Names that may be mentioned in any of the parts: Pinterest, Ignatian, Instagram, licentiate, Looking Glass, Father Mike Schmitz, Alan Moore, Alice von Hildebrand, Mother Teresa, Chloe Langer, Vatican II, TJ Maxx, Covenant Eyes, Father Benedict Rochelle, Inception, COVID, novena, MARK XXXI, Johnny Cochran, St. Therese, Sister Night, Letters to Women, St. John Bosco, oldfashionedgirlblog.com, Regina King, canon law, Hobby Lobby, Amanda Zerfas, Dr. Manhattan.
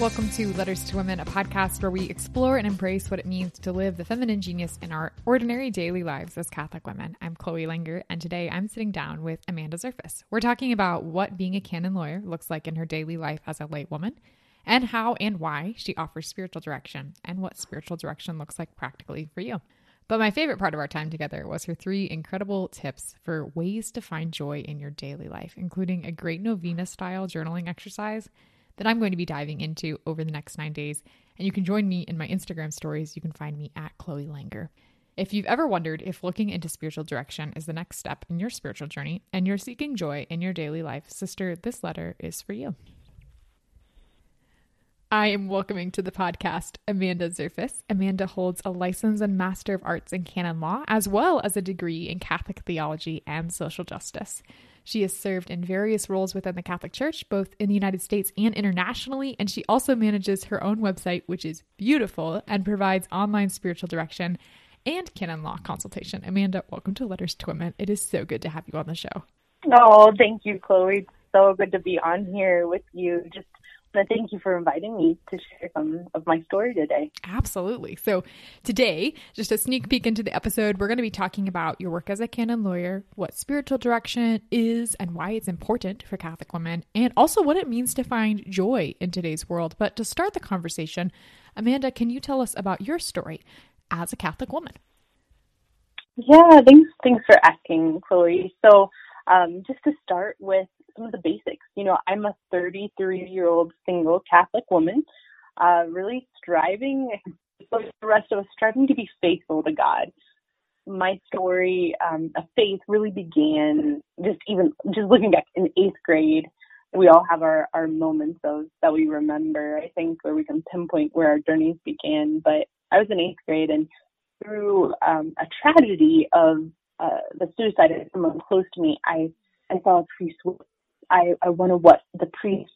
Welcome to Letters to Women, a podcast where we explore and embrace what it means to live the feminine genius in our ordinary daily lives as Catholic women. I'm Chloe Langer, and today I'm sitting down with Amanda Zerfas. We're talking about what being a canon lawyer looks like in her daily life as a lay woman, and how and why she offers spiritual direction, and what spiritual direction looks like practically for you. But my favorite part of our time together was her three incredible tips for ways to find joy in your daily life, including a great novena-style journaling exercise that I'm going to be diving into over the next 9 days. And you can join me in my Instagram stories. You can find me at Chloe Langer. If you've ever wondered if looking into spiritual direction is the next step in your spiritual journey and you're seeking joy in your daily life, sister, this letter is for you. I am welcoming to the podcast Amanda Zerfas. Amanda holds a license and Master of Arts in Canon Law, as well as a degree in Catholic theology and social justice. She has served in various roles within the Catholic Church, both in the United States and internationally, and she also manages her own website, which is beautiful, and provides online spiritual direction and canon law consultation. Amanda, welcome to Letters to Women. It is so good to have you on the show. Oh, thank you, Chloe. It's so good to be on here with you. Just thank you for inviting me to share some of my story today. Absolutely. So today, just a sneak peek into the episode, we're going to be talking about your work as a canon lawyer, what spiritual direction is and why it's important for Catholic women, and also what it means to find joy in today's world. But to start the conversation, Amanda, can you tell us about your story as a Catholic woman? Yeah, thanks for asking, Chloe. So just to start with some of the basics. You know, I'm a 33-year-old single Catholic woman, really striving, like the rest of us, striving to be faithful to God. My story of faith really began just looking back in 8th grade. We all have our moments that we remember, I think, where we can pinpoint where our journeys began. But I was in 8th grade, and through a tragedy of the suicide of someone close to me, I saw a priest. I wonder what the priest,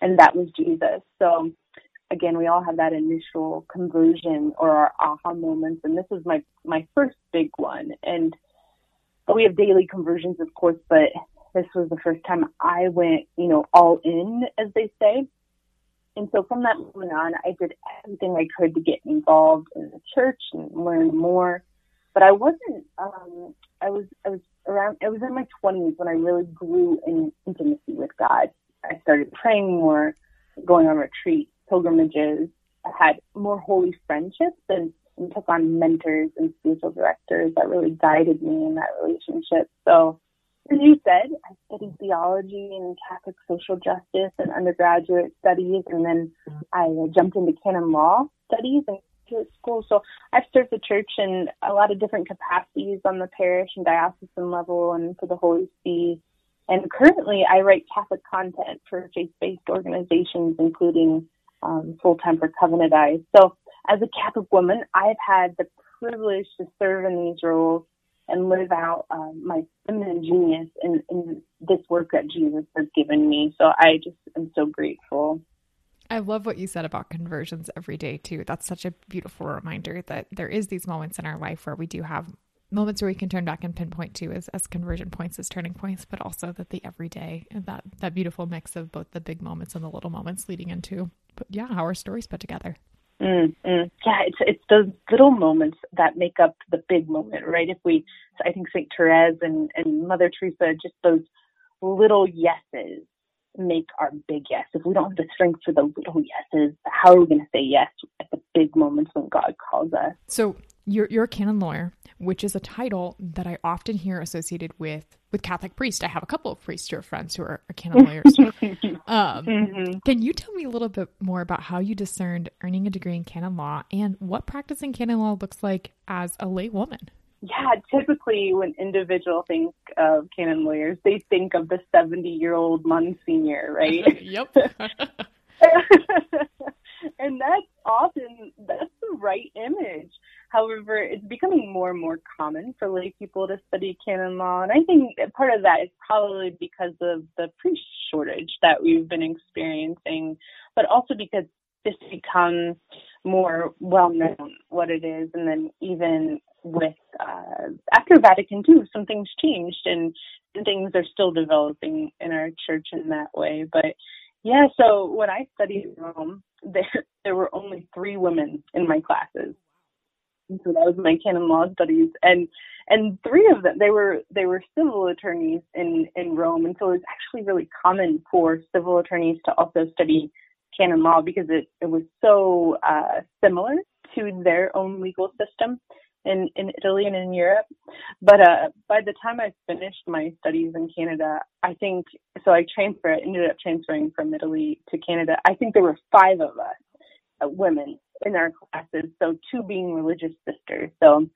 and that was Jesus. So again, we all have that initial conversion or our aha moments, and this was my first big one. And we have daily conversions, of course, but this was the first time I went, all in, as they say. And so from that moment on, I did everything I could to get involved in the church and learn more. But I wasn't. I was in my 20s when I really grew in intimacy with God. I started praying more, going on retreats, pilgrimages. I had more holy friendships and took on mentors and spiritual directors that really guided me in that relationship. So, as you said, I studied theology and Catholic social justice and undergraduate studies, and then I jumped into canon law studies and at school. So I've served the church in a lot of different capacities on the parish and diocesan level and for the Holy See. And currently I write Catholic content for faith-based organizations, including full-time for Covenant Eyes. So as a Catholic woman, I've had the privilege to serve in these roles and live out my feminine genius in this work that Jesus has given me. So I just am so grateful. I love what you said about conversions every day too. That's such a beautiful reminder that there is these moments in our life where we do have moments where we can turn back and pinpoint to as conversion points, as turning points, but also that the everyday, and that beautiful mix of both the big moments and the little moments leading into, how our stories put together. Mm-hmm. Yeah, it's those little moments that make up the big moment, right? I think St. Therese and Mother Teresa, just those little yeses make our big yes. If we don't have the strength for the little yeses, how are we going to say yes at the big moments when God calls us? So you're a canon lawyer, which is a title that I often hear associated with Catholic priests. I have a couple of priests who are friends who are canon lawyers. Mm-hmm. Can you tell me a little bit more about how you discerned earning a degree in canon law and what practicing canon law looks like as a lay woman? Yeah, typically when individuals think of canon lawyers, they think of the 70-year-old Monsignor, right? Yep. And that's the right image. However, it's becoming more and more common for lay people to study canon law. And I think part of that is probably because of the priest shortage that we've been experiencing, but also because this becomes more well-known what it is. And then even with after Vatican II, some things changed and things are still developing in our church in that way. But Yeah, so when I studied in Rome, there were only 3 women in my classes. And so that was my canon law studies, and 3 of them they were civil attorneys in Rome, and so it was actually really common for civil attorneys to also study canon law because it was so similar to their own legal system in Italy and in Europe. But by the time I finished my studies in Canada, I ended up transferring from Italy to Canada. I think there were 5 of us, women, in our classes, so 2 being religious sisters. So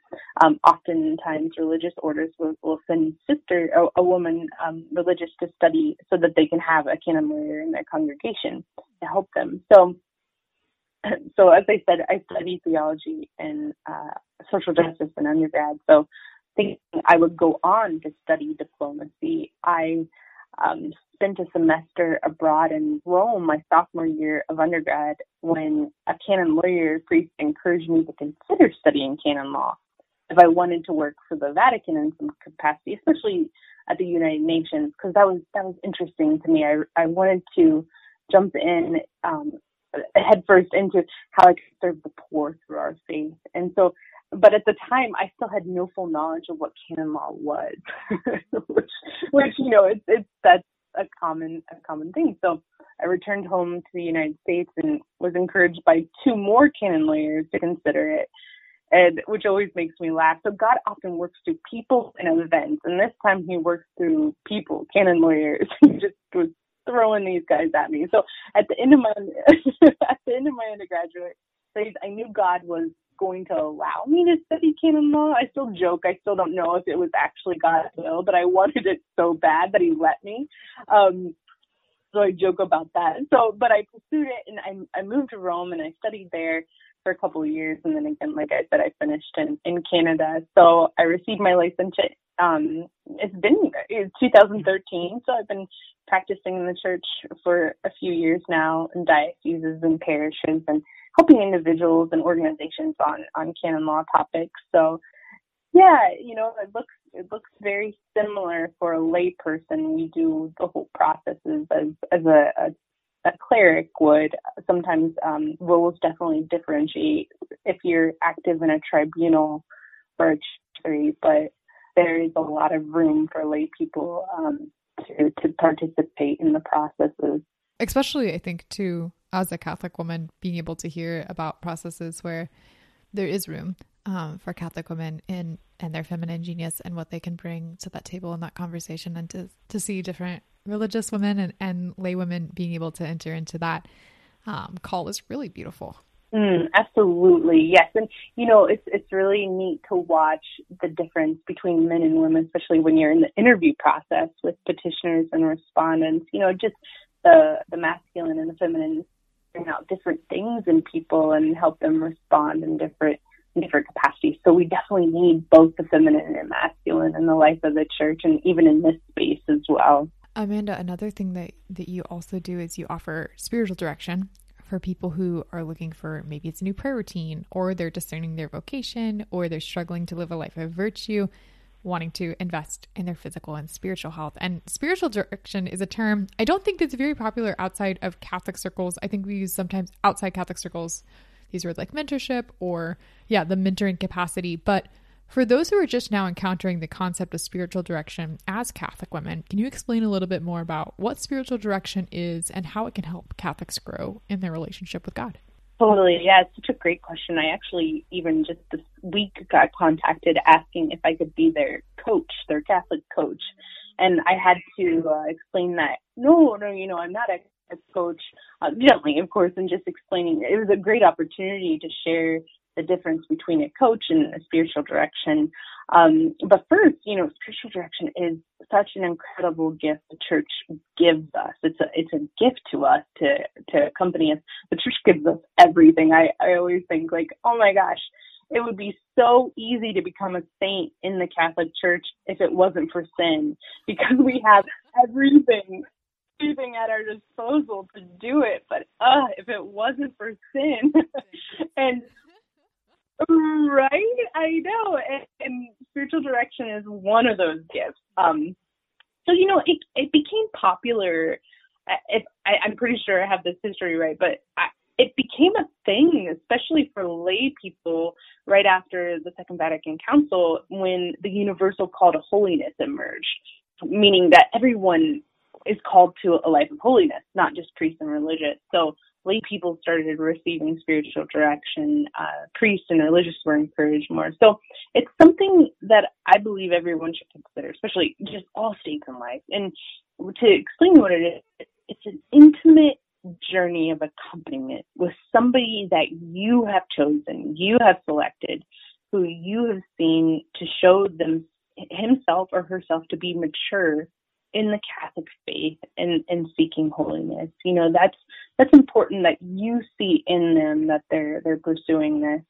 oftentimes religious orders will send a woman religious to study so that they can have a canon lawyer in their congregation to help them. So as I said, I studied theology and social justice in undergrad. So thinking I would go on to study diplomacy, I spent a semester abroad in Rome my sophomore year of undergrad when a canon lawyer priest encouraged me to consider studying canon law if I wanted to work for the Vatican in some capacity, especially at the United Nations, because that was interesting to me. I wanted to jump in headfirst into how I could serve the poor through our faith. And so, but at the time, I still had no full knowledge of what canon law was, which that's a common thing. So I returned home to the United States and was encouraged by 2 more canon lawyers to consider it, and which always makes me laugh. So God often works through people and events, and this time He worked through people, canon lawyers. He just was throwing these guys at me. So at the end of my undergraduate studies, I knew God was going to allow me to study canon law. I still joke, I still don't know if it was actually God's will, but I wanted it so bad that He let me. So I joke about that. But I pursued it, and I moved to Rome, and I studied there for a couple of years, and then again, like I said, I finished in Canada. So I received my licentiate. It's been 2013, so I've been practicing in the church for a few years now in dioceses and parishes and helping individuals and organizations on canon law topics. So yeah, it looks very similar for a lay person. We do the whole processes as a cleric would. Sometimes roles definitely differentiate if you're active in a tribunal or a church, but there is a lot of room for lay people to participate in the processes. Especially, I think, too, as a Catholic woman, being able to hear about processes where there is room for Catholic women and their feminine genius and what they can bring to that table in that conversation, and to see different religious women and lay women being able to enter into that call is really beautiful. Absolutely. Yes. And, it's really neat to watch the difference between men and women, especially when you're in the interview process with petitioners and respondents, just the masculine and the feminine bring out different things in people and help them respond in different capacities. So we definitely need both the feminine and masculine in the life of the church and even in this space as well. Amanda, another thing that you also do is you offer spiritual direction for people who are looking for, maybe it's a new prayer routine, or they're discerning their vocation, or they're struggling to live a life of virtue, wanting to invest in their physical and spiritual health. And spiritual direction is a term I don't think that's very popular outside of Catholic circles. I think we use sometimes outside Catholic circles these words like mentorship or the mentoring capacity. But for those who are just now encountering the concept of spiritual direction as Catholic women, can you explain a little bit more about what spiritual direction is and how it can help Catholics grow in their relationship with God? Totally. Yeah, it's such a great question. I actually even just this week got contacted asking if I could be their coach, their Catholic coach. And I had to explain that, no, I'm not a coach, gently, of course, and just explaining. It was a great opportunity to share the difference between a coach and a spiritual direction. But first, spiritual direction is such an incredible gift the church gives us. It's a gift to us to accompany us. The church gives us everything. I always think like, oh my gosh, it would be so easy to become a saint in the Catholic Church if it wasn't for sin, because we have everything at our disposal to do it. But if it wasn't for sin, and right? I know. And spiritual direction is one of those gifts. So, it became popular I'm pretty sure I have this history right, but it became a thing, especially for lay people, right after the Second Vatican Council, when the universal call to holiness emerged, meaning that everyone is called to a life of holiness, not just priests and religious. So lay people started receiving spiritual direction. Priests and religious were encouraged more. So it's something that I believe everyone should consider, especially just all states in life. And to explain what it is, it's an intimate journey of accompaniment with somebody that you have chosen, you have selected, who you have seen to show them himself or herself to be mature in the Catholic faith and seeking holiness. You know, that's important that you see in them that they're pursuing this,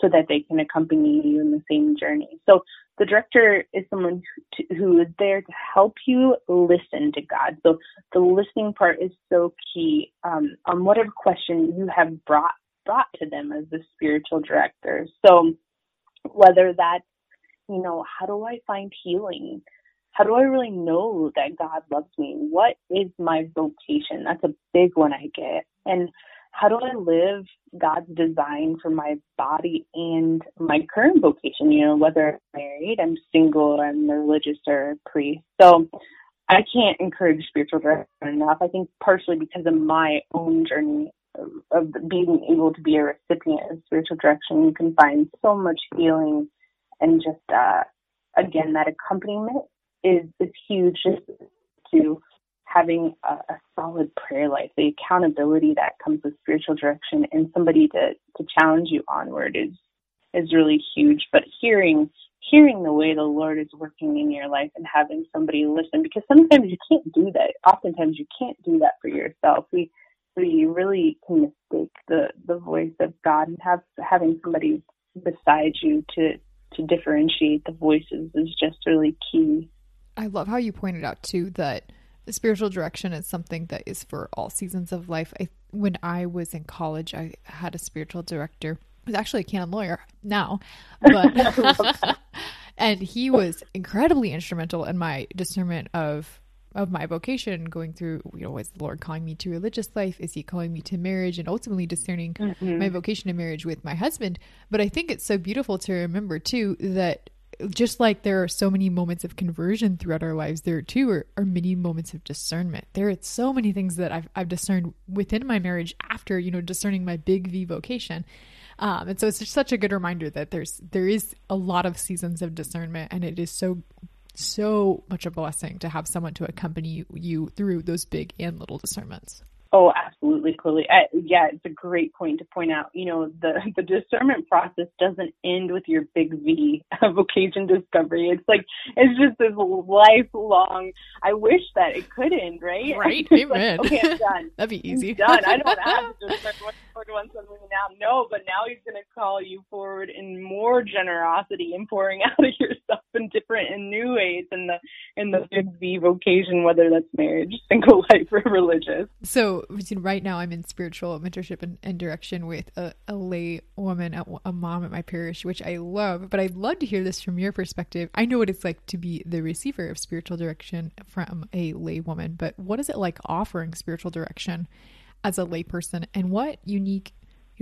so that they can accompany you in the same journey. So the director is someone who is there to help you listen to God. So the listening part is so key, on whatever question you have brought to them as the spiritual director. So whether that's, you know, how do I find healing? How do I really know that God loves me? What is my vocation? That's a big one I get. And how do I live God's design for my body and my current vocation? You know, whether I'm married, I'm single, I'm religious, or a priest. So I can't encourage spiritual direction enough. I think partially because of my own journey of being able to be a recipient of spiritual direction, you can find so much healing and just, again, that accompaniment is huge to having a solid prayer life. The accountability that comes with spiritual direction and somebody to challenge you onward is really huge. But hearing the way the Lord is working in your life and having somebody listen, because sometimes you can't do that. Oftentimes you can't do that for yourself. We really can mistake the voice of God, and having somebody beside you to differentiate the voices is just really key. I love how you pointed out, too, that spiritual direction is something that is for all seasons of life. When I was in college, I had a spiritual director. He's actually a canon lawyer now, but and he was incredibly instrumental in my discernment of my vocation, going through, you know, is the Lord calling me to religious life? Is he calling me to marriage? And ultimately discerning my vocation in marriage with my husband. But I think it's so beautiful to remember, too, that just like there are so many moments of conversion throughout our lives, there too are many moments of discernment. There are so many things that I've discerned within my marriage after, you know, discerning my big V vocation. And so it's just such a good reminder that there is a lot of seasons of discernment, and it is so much a blessing to have someone to accompany you through those big and little discernments. Oh, absolutely, Chloe. It's a great point to point out. You know, the discernment process doesn't end with your big V vocation discovery. It's just this lifelong. I wish that it could end, right? Right. Amen. Okay, I'm done. That'd be easy. I'm done. I don't have to discern what Lord wants of me now. No, but now He's going to call you forward in more generosity and pouring out of yourself in different and new ways in the big V vocation, whether that's marriage, single life, or religious. So right now I'm in spiritual mentorship and direction with a lay woman, a mom at my parish, which I love, but I'd love to hear this from your perspective. I know what it's like to be the receiver of spiritual direction from a lay woman, but what is it like offering spiritual direction as a lay person, and what unique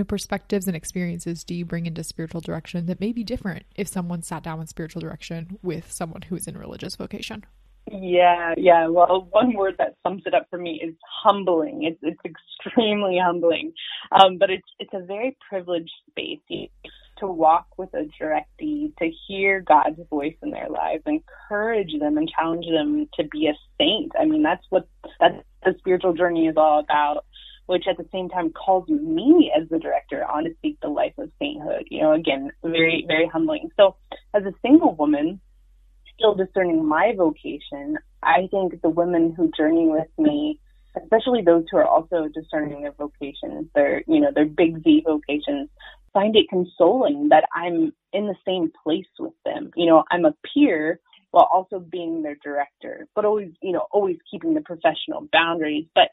perspectives and experiences do you bring into spiritual direction that may be different if someone sat down with spiritual direction with someone who is in religious vocation? Yeah. Well, one word that sums it up for me is humbling. It's extremely humbling, but it's a very privileged space to walk with a directee, to hear God's voice in their lives, encourage them, and challenge them to be a saint. I mean, that's what the spiritual journey is all about, which at the same time calls me as the director on to seek the life of sainthood. You know, again, very, very humbling. So as a single woman, still discerning my vocation, I think the women who journey with me, especially those who are also discerning their vocations, their big V vocations, find it consoling that I'm in the same place with them. You know, I'm a peer while also being their director, but always keeping the professional boundaries. But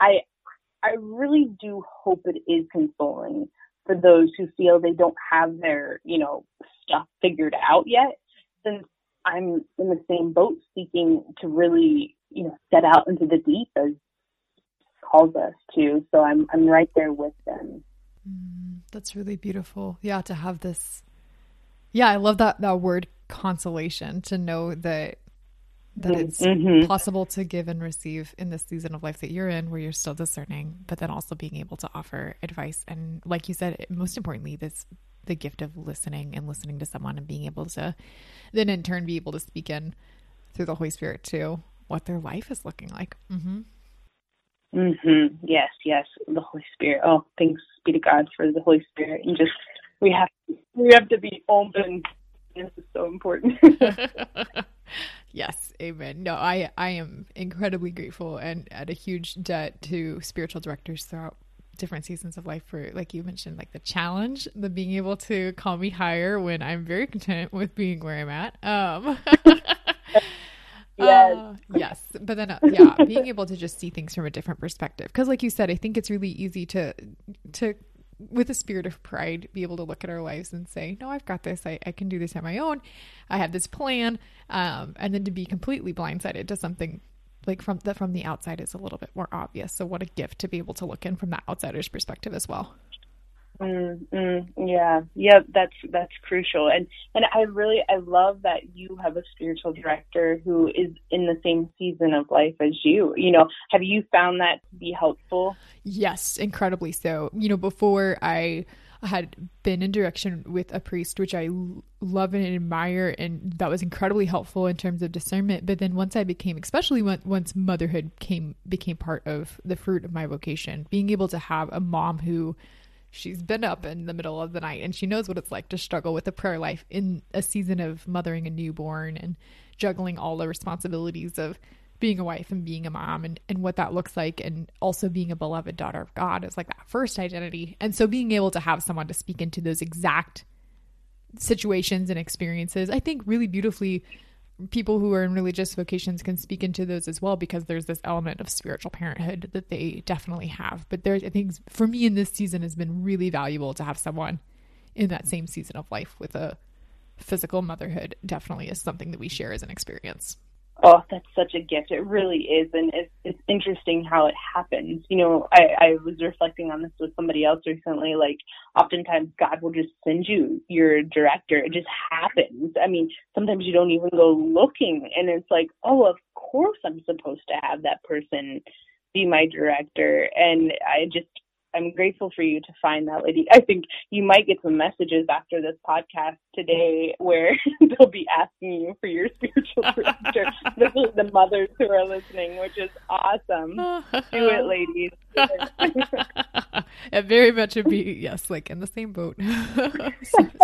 I really do hope it is consoling for those who feel they don't have their, stuff figured out yet, since I'm in the same boat seeking to really you know, step out into the deep as calls us to. So I'm right there with them. That's really beautiful. Yeah, to have this. Yeah, I love that word consolation, to know that it's possible to give and receive in this season of life that you're in, where you're still discerning, but then also being able to offer advice. And like you said, most importantly, the gift of listening and listening to someone and being able to then in turn be able to speak in through the Holy Spirit to what their life is looking like. Mm-hmm. Mm-hmm. Yes. Yes. The Holy Spirit. Oh, thanks be to God for the Holy Spirit. And just, we have to be open. This is so important. Yes. Amen. No, I am incredibly grateful and at a huge debt to spiritual directors throughout different seasons of life for, like you mentioned, like the challenge, the being able to call me higher when I'm very content with being where I'm at. Yes. But then, being able to just see things from a different perspective. Cause like you said, I think it's really easy to with a spirit of pride, be able to look at our lives and say, no, I've got this. I can do this on my own. I have this plan. And then to be completely blindsided to something like from the outside is a little bit more obvious. So what a gift to be able to look in from that outsider's perspective as well. Yeah, that's crucial. And I love that you have a spiritual director who is in the same season of life as you. You know, have you found that to be helpful? Yes, incredibly so. You know, before I had been in direction with a priest, which I love and admire, and that was incredibly helpful in terms of discernment. But then once I became, especially once motherhood became part of the fruit of my vocation, being able to have a mom who she's been up in the middle of the night and she knows what it's like to struggle with a prayer life in a season of mothering a newborn and juggling all the responsibilities of being a wife and being a mom and what that looks like. And also being a beloved daughter of God is like that first identity. And so being able to have someone to speak into those exact situations and experiences, I think really beautifully, people who are in religious vocations can speak into those as well, because there's this element of spiritual parenthood that they definitely have. But there, I think for me in this season has been really valuable to have someone in that same season of life with a physical motherhood. Definitely is something that we share as an experience. Oh, that's such a gift. It really is. And it's interesting how it happens. You know, I was reflecting on this with somebody else recently. Like, oftentimes God will just send you your director. It just happens. I mean, sometimes you don't even go looking, and it's like, oh, of course I'm supposed to have that person be my director. And I'm grateful for you to find that lady. I think you might get some messages after this podcast today where they'll be asking you for your spiritual director. The mothers who are listening, which is awesome. Do it, ladies. It very much would be, yes, like in the same boat.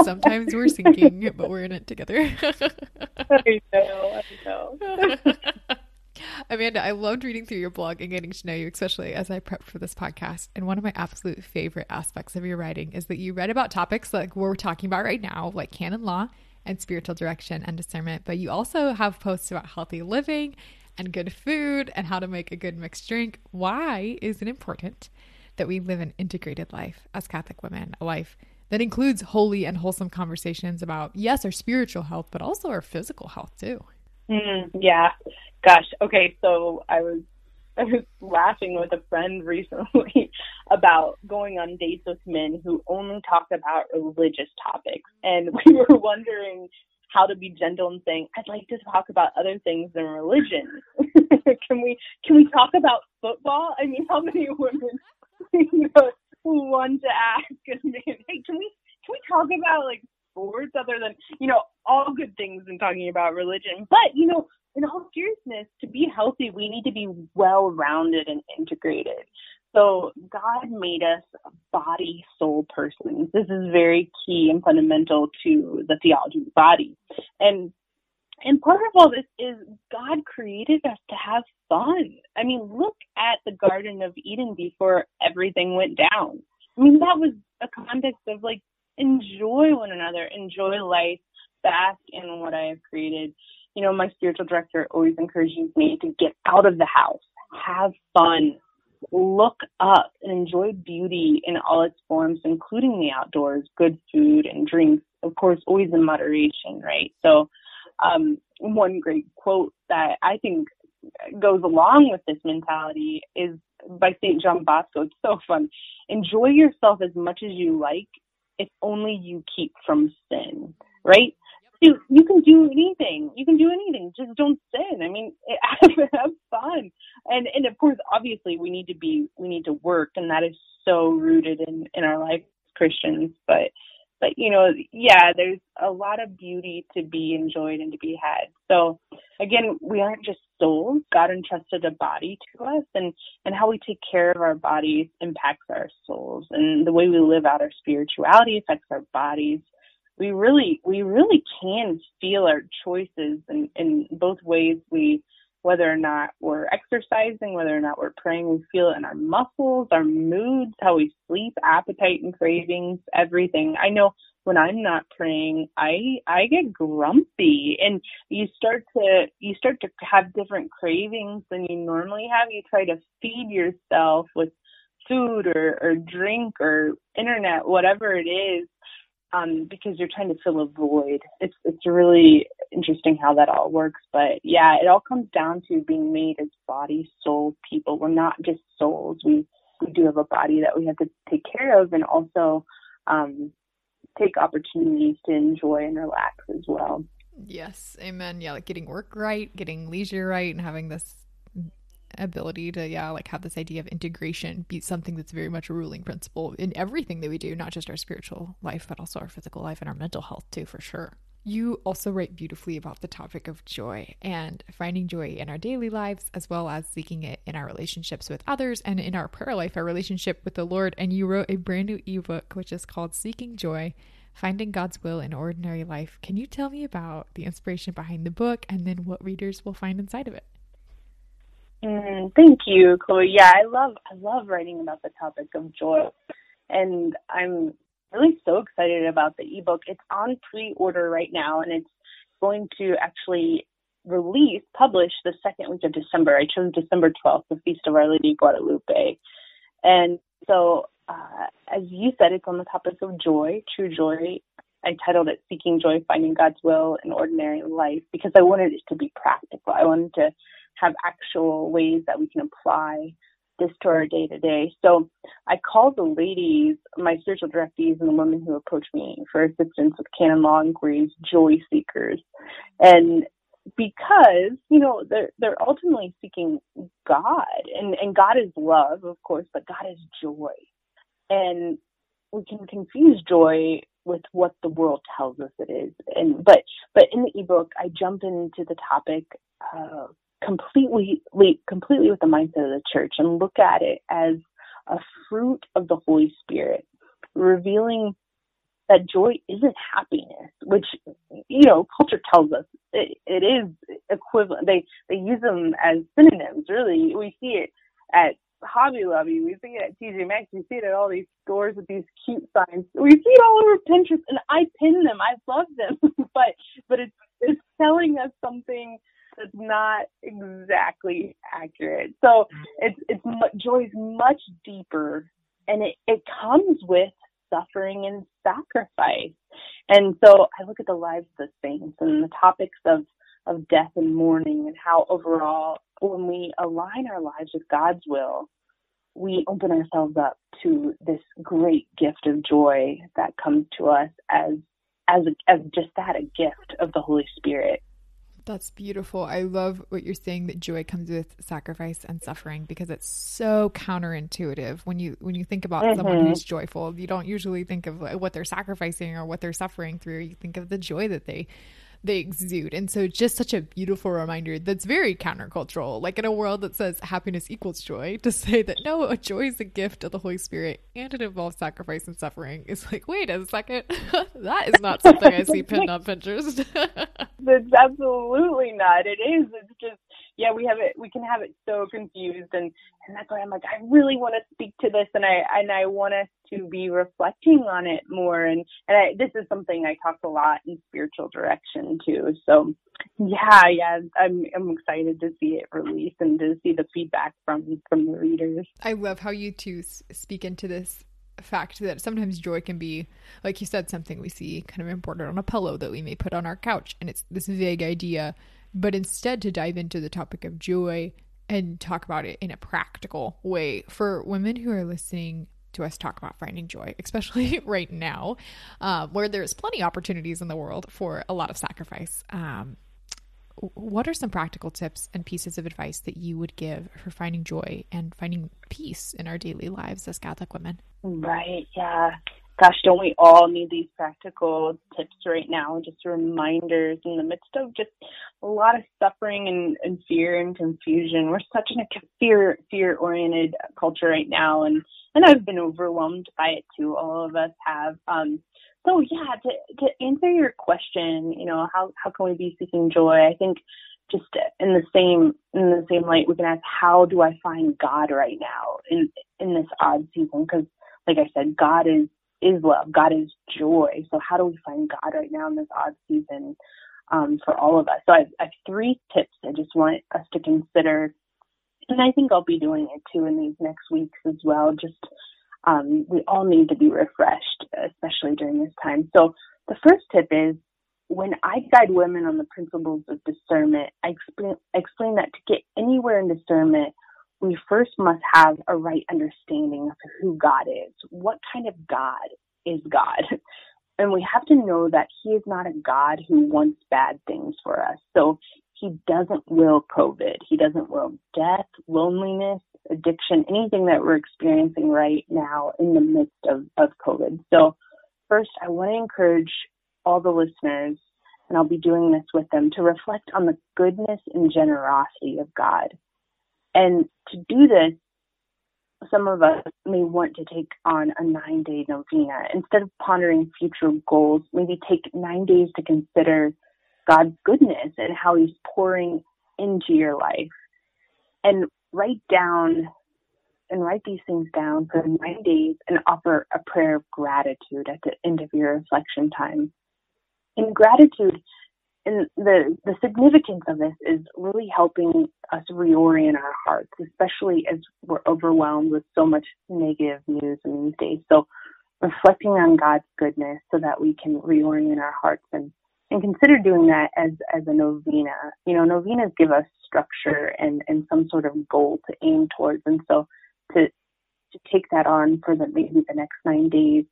Sometimes we're sinking, but we're in it together. I know. Amanda, I loved reading through your blog and getting to know you, especially as I prepped for this podcast. And one of my absolute favorite aspects of your writing is that you read about topics like we're talking about right now, like canon law and spiritual direction and discernment. But you also have posts about healthy living and good food and how to make a good mixed drink. Why is it important that we live an integrated life as Catholic women, a life that includes holy and wholesome conversations about, yes, our spiritual health, but also our physical health too? Yeah. Gosh. Okay. So I was laughing with a friend recently about going on dates with men who only talk about religious topics. And we were wondering how to be gentle and saying, I'd like to talk about other things than religion. Can we talk about football? I mean, how many women, you know, want to ask a man, hey, can we talk about like words other than, you know, all good things in talking about religion. But, you know, in all seriousness, to be healthy, we need to be well-rounded and integrated. So God made us body, soul, persons. This is very key and fundamental to the theology of the body. And part of all this is God created us to have fun. I mean, look at the Garden of Eden before everything went down. I mean, that was a context of like, enjoy one another, enjoy life, bask in what I have created. You know, my spiritual director always encourages me to get out of the house, have fun, look up, and enjoy beauty in all its forms, including the outdoors, good food and drinks, of course, always in moderation, right? So one great quote that I think goes along with this mentality is by St. John Bosco. It's so fun. Enjoy yourself as much as you like, if only you keep from sin, right? Dude, you can do anything. You can do anything. Just don't sin. I mean, have fun. And of course, obviously, we need to work, and that is so rooted in our life as Christians. But you know, yeah, there's a lot of beauty to be enjoyed and to be had. So again, we aren't just souls. God entrusted a body to us, and how we take care of our bodies impacts our souls, and the way we live out our spirituality affects our bodies. We really can feel our choices in both ways. Whether or not we're exercising, whether or not we're praying, we feel it in our muscles, our moods, how we sleep, appetite and cravings, everything. I know when I'm not praying, I get grumpy, and you start to have different cravings than you normally have. You try to feed yourself with food or drink or internet, whatever it is. Because you're trying to fill a void. It's really interesting how that all works. But yeah, it all comes down to being made as body, soul people. We're not just souls. We do have a body that we have to take care of, and also take opportunities to enjoy and relax as well. Yes, amen. Yeah, like getting work right, getting leisure right, and having this ability to have this idea of integration be something that's very much a ruling principle in everything that we do, not just our spiritual life, but also our physical life and our mental health too, for sure. You also write beautifully about the topic of joy and finding joy in our daily lives, as well as seeking it in our relationships with others and in our prayer life, our relationship with the Lord. And you wrote a brand new ebook, which is called Seeking Joy: Finding God's Will in Ordinary Life. Can you tell me about the inspiration behind the book, and then what readers will find inside of it? Thank you, Chloe. Yeah, I love writing about the topic of joy, and I'm really so excited about the ebook. It's on pre-order right now, and it's going to actually publish the second week of December. I chose December 12th, the Feast of Our Lady Guadalupe. And so, as you said, it's on the topic of joy, true joy. I titled it Seeking Joy, Finding God's Will in Ordinary Life, because I wanted it to be practical. I wanted to have actual ways that we can apply this to our day-to-day. So I called the ladies, my spiritual directees, and the women who approached me for assistance with canon law inquiries, joy seekers. And because, you know, they're ultimately seeking God, and God is love, of course, but God is joy. And we can confuse joy with what the world tells us it is. And but in the ebook, I jump into the topic completely with the mindset of the church, and look at it as a fruit of the Holy Spirit, revealing that joy isn't happiness, which, you know, culture tells us it is equivalent. They use them as synonyms, really. We see it at Hobby Lobby, we see it at TJ Maxx, we see it at all these stores with these cute signs. We see it all over Pinterest, and I pin them. I love them. but it's telling us something that's not exactly accurate. So joy is much deeper, and it comes with suffering and sacrifice. And so I look at the lives of the saints and the topics of death and mourning, and how overall, when we align our lives with God's will, we open ourselves up to this great gift of joy that comes to us as just that, a gift of the Holy Spirit. That's beautiful. I love what you're saying, that joy comes with sacrifice and suffering, because it's so counterintuitive. When you think about someone who's joyful, you don't usually think of what they're sacrificing or what they're suffering through. You think of the joy that they exude. And so just such a beautiful reminder that's very countercultural, like in a world that says happiness equals joy, to say that no, joy is a gift of the Holy Spirit and it involves sacrifice and suffering. It's like, wait a second, that is not something I see pinned on Pinterest. That's absolutely not. It is. It's just, yeah, we have it. We can have it so confused, and that's why I'm like, I really want to speak to this, and I want us to be reflecting on it more. And this is something I talk a lot in spiritual direction too. So, yeah, I'm excited to see it released and to see the feedback from the readers. I love how you two speak into this fact that sometimes joy can be, like you said, something we see kind of embroidered on a pillow that we may put on our couch, and it's this vague idea but instead to dive into the topic of joy and talk about it in a practical way for women who are listening to us talk about finding joy, especially right now, where there's plenty of opportunities in the world for a lot of sacrifice. What are some practical tips and pieces of advice that you would give for finding joy and finding peace in our daily lives as Catholic women? Right. Yeah. Gosh, don't we all need these practical tips right now? Just reminders in the midst of just a lot of suffering and fear and confusion. We're such in a fear-oriented culture right now. And I've been overwhelmed by it too. All of us have. So yeah, to answer your question, you know, how can we be seeking joy? I think just in the same light, we can ask, how do I find God right now in this odd season? Because like I said, God is love. God is joy. So how do we find God right now in this odd season for all of us? So I have three tips I just want us to consider. And I think I'll be doing it too in these next weeks as well. Just we all need to be refreshed, especially during this time. So the first tip is, when I guide women on the principles of discernment, I explain that to get anywhere in discernment, we first must have a right understanding of who God is. What kind of God is God? And we have to know that he is not a God who wants bad things for us. So he doesn't will COVID. He doesn't will death, loneliness, addiction, anything that we're experiencing right now in the midst of COVID. So first, I want to encourage all the listeners, and I'll be doing this with them, to reflect on the goodness and generosity of God. And to do this, some of us may want to take on a 9-day novena. Instead of pondering future goals, maybe take 9 days to consider God's goodness and how he's pouring into your life. And write these things down for 9 days and offer a prayer of gratitude at the end of your reflection time. And gratitude, and the significance of this is really helping us reorient our hearts, especially as we're overwhelmed with so much negative news in these days. So reflecting on God's goodness so that we can reorient our hearts and consider doing that as a novena. You know, novenas give us structure and some sort of goal to aim towards. And so to take that on for maybe the next 9 days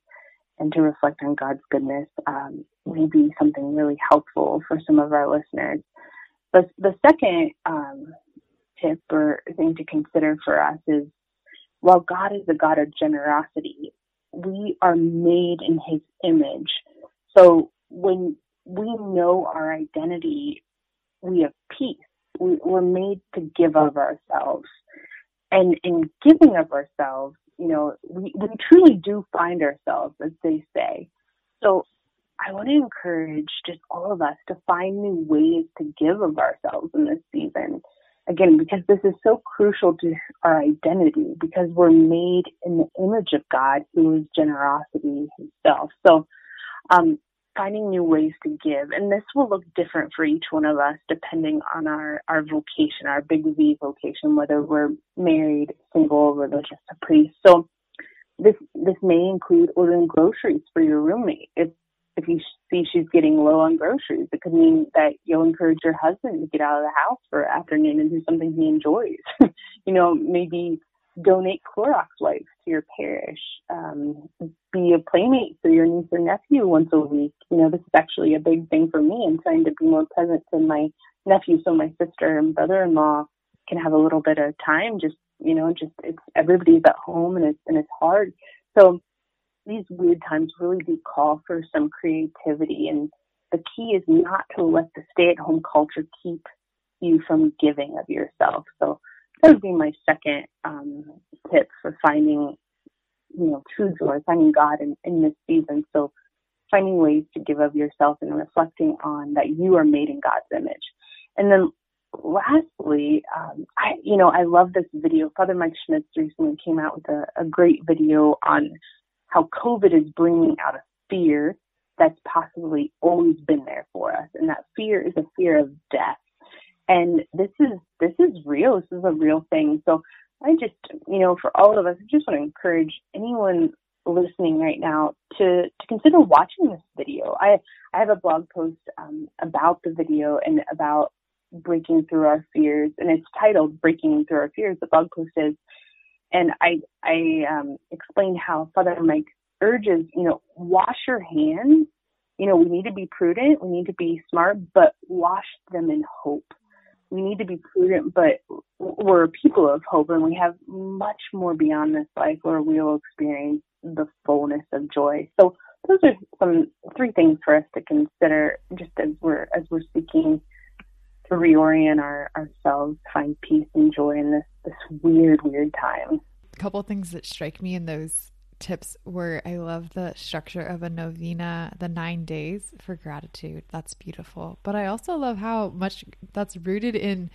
and to reflect on God's goodness may be something really helpful for some of our listeners. But the second tip or thing to consider for us is, while God is the God of generosity, we are made in his image. So when we know our identity, we have peace. We're made to give of ourselves. And in giving of ourselves, you know, we truly do find ourselves, as they say. So I want to encourage just all of us to find new ways to give of ourselves in this season. Again, because this is so crucial to our identity, because we're made in the image of God, who is generosity himself. So, finding new ways to give. And this will look different for each one of us depending on our vocation, our big V vocation, whether we're married, single, religious, a priest. So this may include ordering groceries for your roommate. If you see she's getting low on groceries, it could mean that you'll encourage your husband to get out of the house for an afternoon and do something he enjoys. You know, maybe donate Clorox wipes to your parish, be a playmate for your niece or nephew once a week. You know, this is actually a big thing for me. I'm trying to be more present to my nephew so my sister and brother-in-law can have a little bit of time. It's everybody's at home and it's hard. So these weird times really do call for some creativity. And the key is not to let the stay-at-home culture keep you from giving of yourself. So that would be my second tip for finding, you know, true joy, finding God in this season. So finding ways to give of yourself and reflecting on that you are made in God's image. And then lastly, I love this video. Father Mike Schmitz recently came out with a great video on how COVID is bringing out a fear that's possibly always been there for us. And that fear is a fear of death. And this is real. This is a real thing. So I just, you know, for all of us, I just want to encourage anyone listening right now to consider watching this video. I have a blog post about the video and about Breaking Through Our Fears, and it's titled Breaking Through Our Fears, the blog post is. And I explained how Father Mike urges, wash your hands. We need to be prudent. We need to be smart, but wash them in hope. We need to be prudent, but we're people of hope, and we have much more beyond this life where we will experience the fullness of joy. So those are three things for us to consider just as we're seeking to reorient ourselves, find peace and joy in this weird time. A couple of things that strike me in those tips were, I love the structure of a novena, the 9 days for gratitude. That's beautiful. But I also love how much that's rooted in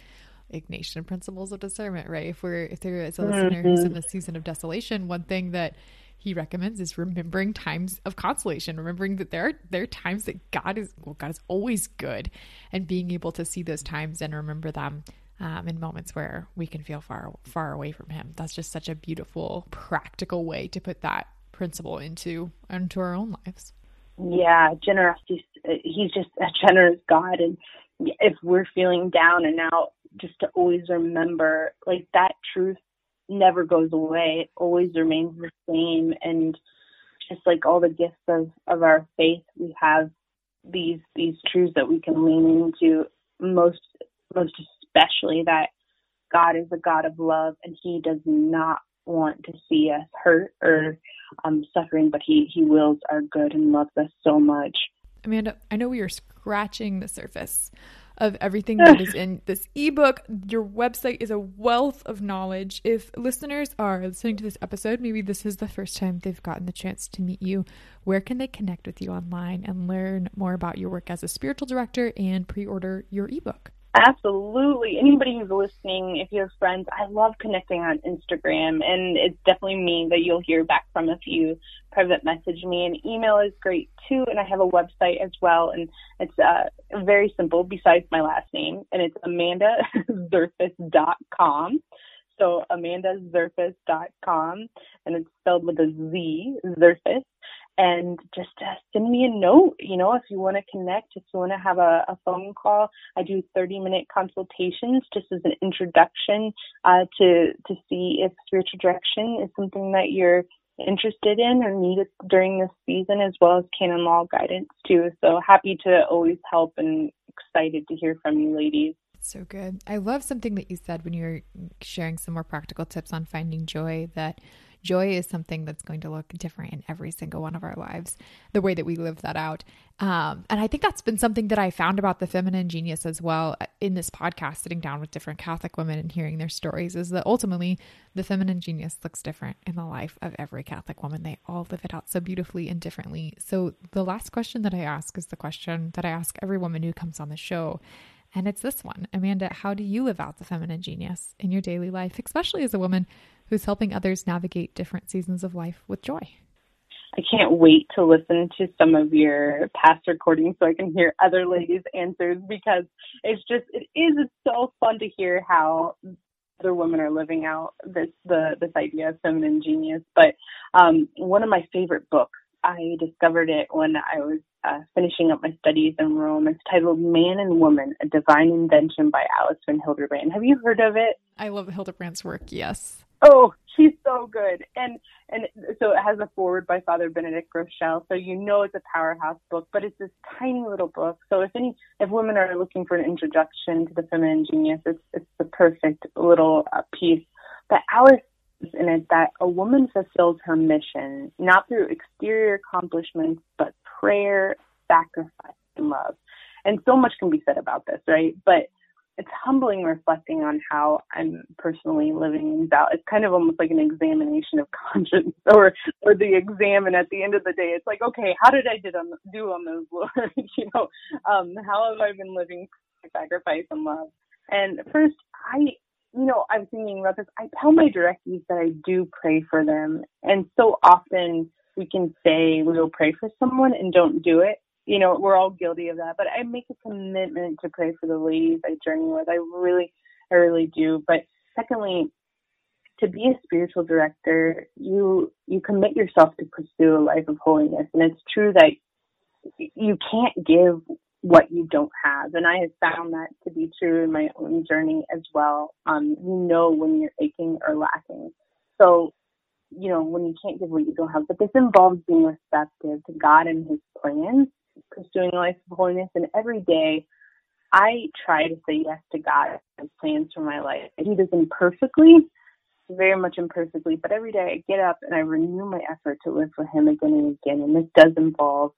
Ignatian principles of discernment, right? If there is a listener who's in a season of desolation, one thing that he recommends is remembering times of consolation, remembering that there are times that God is always good, and being able to see those times and remember them in moments where we can feel far away from him. That's just such a beautiful, practical way to put that principle into our own lives. Yeah, generosity. He's just a generous God, and if we're feeling down and out, just to always remember like that truth never goes away. It always remains the same. And just like all the gifts of our faith, we have these truths that we can lean into, most especially that God is a God of love, and he does not want to see us hurt or suffering, but he wills our good and loves us so much. Amanda, I know we are scratching the surface of everything that is in this ebook. Your website is a wealth of knowledge. If listeners are listening to this episode, maybe this is the first time they've gotten the chance to meet you, where can they connect with you online and learn more about your work as a spiritual director and pre-order your ebook? Absolutely. Anybody who's listening, if you have friends, I love connecting on Instagram, and it's definitely me that you'll hear back from if you private message me. And email is great too. And I have a website as well. And it's very simple besides my last name, and it's amandazerfas.com. So amandazerfas.com, and it's spelled with a Z, Zerfas. And just send me a note, if you want to connect, if you want to have a phone call. I do 30-minute consultations just as an introduction to see if spiritual direction is something that you're interested in or need during this season, as well as canon law guidance too. So happy to always help, and excited to hear from you ladies. So good. I love something that you said when you were sharing some more practical tips on finding joy, that joy is something that's going to look different in every single one of our lives, the way that we live that out. And I think that's been something that I found about the feminine genius as well in this podcast, sitting down with different Catholic women and hearing their stories, is that ultimately the feminine genius looks different in the life of every Catholic woman. They all live it out so beautifully and differently. So the last question that I ask is the question that I ask every woman who comes on the show. And it's this one. Amanda, how do you live out the feminine genius in your daily life, especially as a woman who's helping others navigate different seasons of life with joy? I can't wait to listen to some of your past recordings so I can hear other ladies' answers, because it's so fun to hear how other women are living out this idea of feminine genius. But one of my favorite books, I discovered it when I was finishing up my studies in Rome. It's titled Man and Woman, A Divine Invention by Alice von Hildebrand. Have you heard of it? I love Hildebrand's work, yes. Oh, she's so good. And so it has a foreword by Father Benedict Rochelle. So it's a powerhouse book, but it's this tiny little book. So if women are looking for an introduction to the feminine genius, it's the perfect little piece. But Alice in it that a woman fulfills her mission, not through exterior accomplishments, but prayer, sacrifice, and love. And so much can be said about this, right? But it's humbling reflecting on how I'm personally living these out. It's kind of almost like an examination of conscience or the exam. And at the end of the day, it's like, okay, how did I do on those, Lord? How have I been living sacrifice and love? And first, I was thinking about this. I tell my directees that I do pray for them. And so often we can say we will pray for someone and don't do it. We're all guilty of that, but I make a commitment to pray for the ladies I journey with. I really do. But secondly, to be a spiritual director, you commit yourself to pursue a life of holiness. And it's true that you can't give what you don't have. And I have found that to be true in my own journey as well. You know when you're aching or lacking. So, you know, when you can't give what you don't have. But this involves being receptive to God and his plans, pursuing a life of holiness. And every day I try to say yes to God and plans for my life. I do this imperfectly, very much imperfectly, but every day I get up and I renew my effort to live for him again and again. And this does involve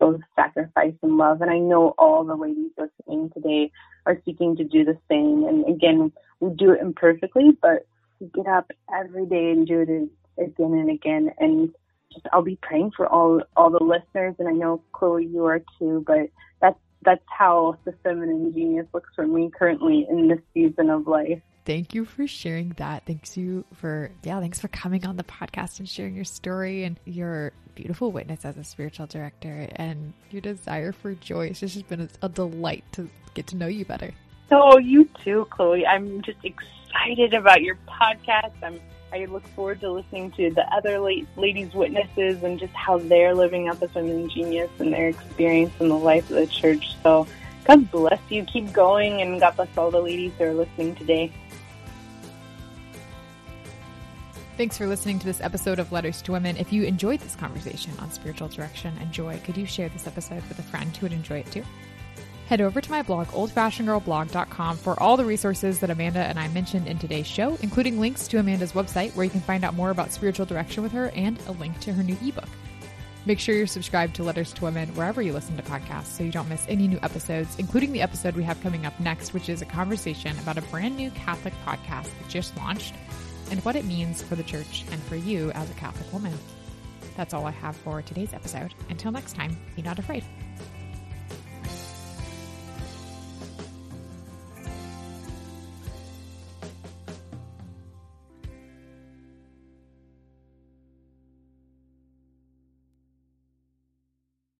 both sacrifice and love. And I know all the ladies listening today are seeking to do the same. And again, we do it imperfectly, but we get up every day and do it again and again. And just, I'll be praying for all the listeners. And I know, Chloe, you are too, but that's how the feminine genius looks for me currently in this season of life. Thank you for sharing that. Thanks for coming on the podcast and sharing your story and your beautiful witness as a spiritual director and your desire for joy. It's just been a delight to get to know you better. So you too, Chloe. I'm just excited about your podcast. I look forward to listening to the other ladies' witnesses and just how they're living out the feminine genius and their experience in the life of the church. So God bless you. Keep going, and God bless all the ladies that are listening today. Thanks for listening to this episode of Letters to Women. If you enjoyed this conversation on spiritual direction and joy, could you share this episode with a friend who would enjoy it too? Head over to my blog, oldfashionedgirlblog.com, for all the resources that Amanda and I mentioned in today's show, including links to Amanda's website where you can find out more about spiritual direction with her and a link to her new ebook. Make sure you're subscribed to Letters to Women wherever you listen to podcasts so you don't miss any new episodes, including the episode we have coming up next, which is a conversation about a brand new Catholic podcast that just launched and what it means for the church and for you as a Catholic woman. That's all I have for today's episode. Until next time, be not afraid.